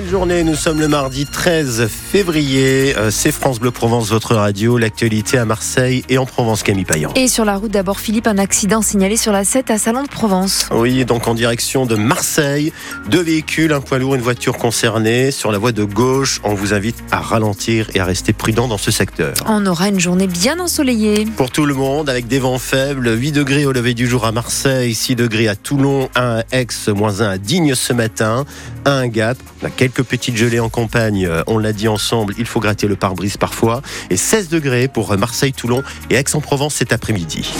Belle journée, nous sommes le mardi 13 février, c'est France Bleu Provence, votre radio, l'actualité à Marseille et en Provence, Camille Payan. Et sur la route d'abord, Philippe, un accident signalé sur la 7 à Salon de Provence. Oui, donc en direction de Marseille, deux véhicules, un poids lourd, une voiture concernée. Sur la voie de gauche, on vous invite à ralentir et à rester prudent dans ce secteur. On aura une journée bien ensoleillée. Pour tout le monde, avec des vents faibles, 8 degrés au lever du jour à Marseille, 6 degrés à Toulon, 1 à Aix, -1 à Digne ce matin, 1 à Gap. On a quelques petites gelées en campagne, on l'a dit ensemble, il faut gratter le pare-brise parfois. Et 16 degrés pour Marseille, Toulon et Aix-en-Provence cet après-midi.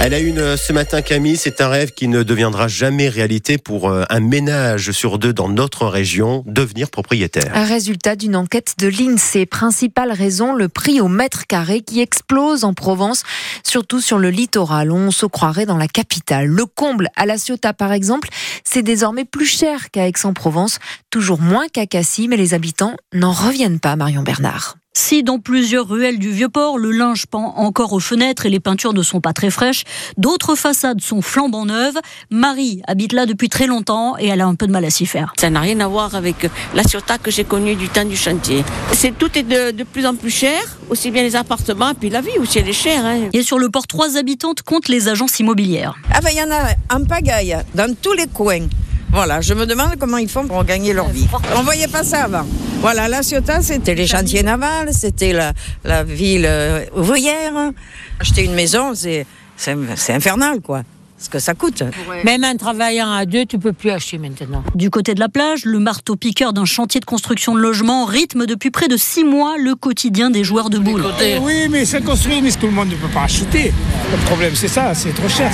À la une ce matin, Camille, c'est un rêve qui ne deviendra jamais réalité pour un ménage sur deux dans notre région, devenir propriétaire. Résultat d'une enquête de l'INSEE. Principale raison, le prix au mètre carré qui explose en Provence, surtout sur le littoral. On se croirait dans la capitale. Le comble à La Ciotat, par exemple, c'est désormais plus cher qu'à Aix-en-Provence, toujours moins qu'à Cassis, mais les habitants n'en reviennent pas, Marion Bernard. Si dans plusieurs ruelles du Vieux-Port, le linge pend encore aux fenêtres et les peintures ne sont pas très fraîches, d'autres façades sont flambant neuves. Marie habite là depuis très longtemps et elle a un peu de mal à s'y faire. Ça n'a rien à voir avec La Ciotat que j'ai connue du temps du chantier. Tout est de plus en plus cher, aussi bien les appartements, puis la vie aussi elle est chère. Hein. Et sur le port, 3 habitantes comptent les agences immobilières. Ah ben il y en a en pagaille, dans tous les coins. Voilà, je me demande comment ils font pour gagner leur vie. On ne voyait pas ça avant. Voilà, La Ciotat, c'était les chantiers navals, c'était la ville ouvrière. Acheter une maison, c'est infernal, quoi. Ce que ça coûte. Même en travaillant à deux, tu peux plus acheter maintenant. Du côté de la plage, le marteau-piqueur d'un chantier de construction de logements rythme depuis près de 6 mois le quotidien des joueurs de boules. Oui, mais c'est construit, mais tout le monde ne peut pas acheter. Le problème, c'est ça, c'est trop cher.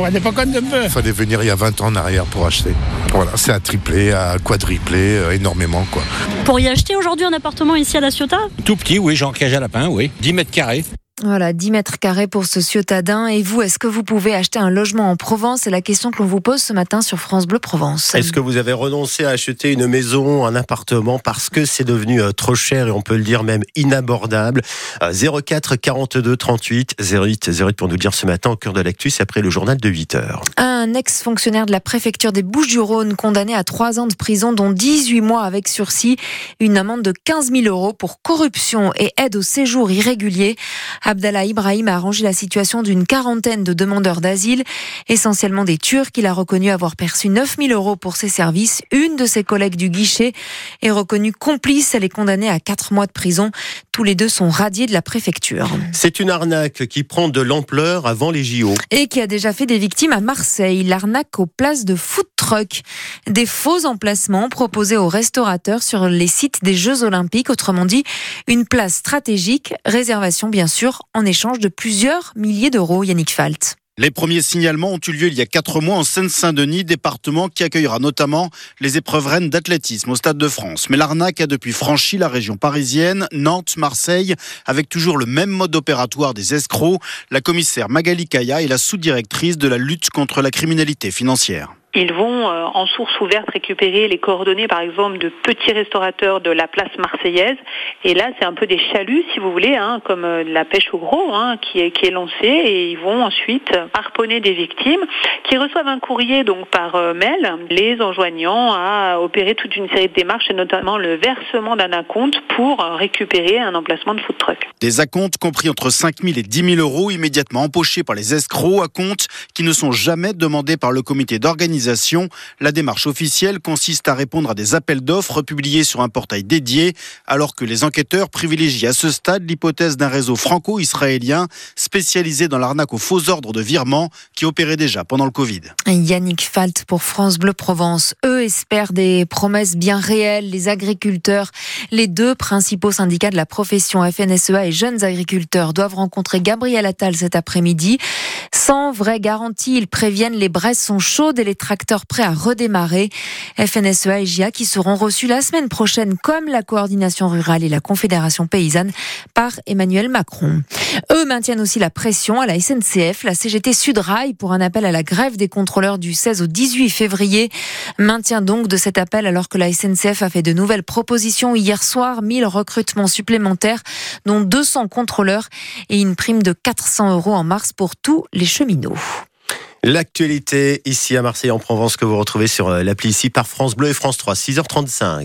On n'est pas content de peu. Il fallait venir il y a 20 ans en arrière pour acheter. Voilà, c'est à tripler, à quadrupler, énormément, quoi. Pour y acheter aujourd'hui un appartement ici à La Ciotat ? Tout petit, oui, Jean Cage à Lapin, oui. 10 mètres carrés. Voilà, 10 mètres carrés pour ce Ciotadin. Et vous, est-ce que vous pouvez acheter un logement en Provence ? C'est la question que l'on vous pose ce matin sur France Bleu Provence. Est-ce que vous avez renoncé à acheter une maison, un appartement parce que c'est devenu trop cher et on peut le dire même inabordable ? 04 42 38 08 08 pour nous dire ce matin au cœur de l'actu, c'est après le journal de 8h. Un ex-fonctionnaire de la préfecture des Bouches-du-Rhône condamné à 3 ans de prison dont 18 mois avec sursis, une amende de 15 000 € pour corruption et aide au séjour irrégulier. Abdallah Ibrahim a arrangé la situation d'une quarantaine de demandeurs d'asile, essentiellement des Turcs. Il a reconnu avoir perçu 9 000 € pour ses services. Une de ses collègues du guichet est reconnue complice. Elle est condamnée à 4 mois de prison. Tous les deux sont radiés de la préfecture. C'est une arnaque qui prend de l'ampleur avant les JO. Et qui a déjà fait des victimes à Marseille. L'arnaque aux places de food truck. Des faux emplacements proposés aux restaurateurs sur les sites des Jeux Olympiques. Autrement dit, une place stratégique. Réservation, bien sûr, en échange de plusieurs milliers d'euros. Yannick Falt. Les premiers signalements ont eu lieu il y a 4 mois en Seine-Saint-Denis, département qui accueillera notamment les épreuves reines d'athlétisme au Stade de France. Mais l'arnaque a depuis franchi la région parisienne, Nantes, Marseille, avec toujours le même mode opératoire des escrocs. La commissaire Magali Kaya est la sous-directrice de la lutte contre la criminalité financière. Ils vont en source ouverte récupérer les coordonnées par exemple de petits restaurateurs de la place marseillaise et là c'est un peu des chaluts si vous voulez hein, comme de la pêche au gros hein, qui est lancée et ils vont ensuite harponner des victimes qui reçoivent un courrier donc par mail les enjoignant à opérer toute une série de démarches et notamment le versement d'un acompte pour récupérer un emplacement de food truck. Des acomptes compris entre 5 000 et 10 000 € immédiatement empochés par les escrocs, acomptes qui ne sont jamais demandés par le comité d'organisation. La démarche officielle consiste à répondre à des appels d'offres publiés sur un portail dédié, alors que les enquêteurs privilégient à ce stade l'hypothèse d'un réseau franco-israélien spécialisé dans l'arnaque aux faux ordres de virement qui opérait déjà pendant le Covid. Yannick Falt pour France Bleu Provence. Eux espèrent des promesses bien réelles. Les agriculteurs, les deux principaux syndicats de la profession, FNSEA et Jeunes Agriculteurs, doivent rencontrer Gabriel Attal cet après-midi. Sans vraie garantie, ils préviennent, les braises sont chaudes et les tracteurs prêts à redémarrer. FNSEA et JA qui seront reçus la semaine prochaine comme la Coordination Rurale et la Confédération Paysanne par Emmanuel Macron. Eux maintiennent aussi la pression à la SNCF, la CGT Sud Rail pour un appel à la grève des contrôleurs du 16 au 18 février. Maintien donc de cet appel alors que la SNCF a fait de nouvelles propositions hier soir, 1000 recrutements supplémentaires dont 200 contrôleurs et une prime de 400 € en mars pour tous les cheminots. L'actualité ici à Marseille en Provence que vous retrouvez sur l'appli ici par France Bleu et France 3, 6h35.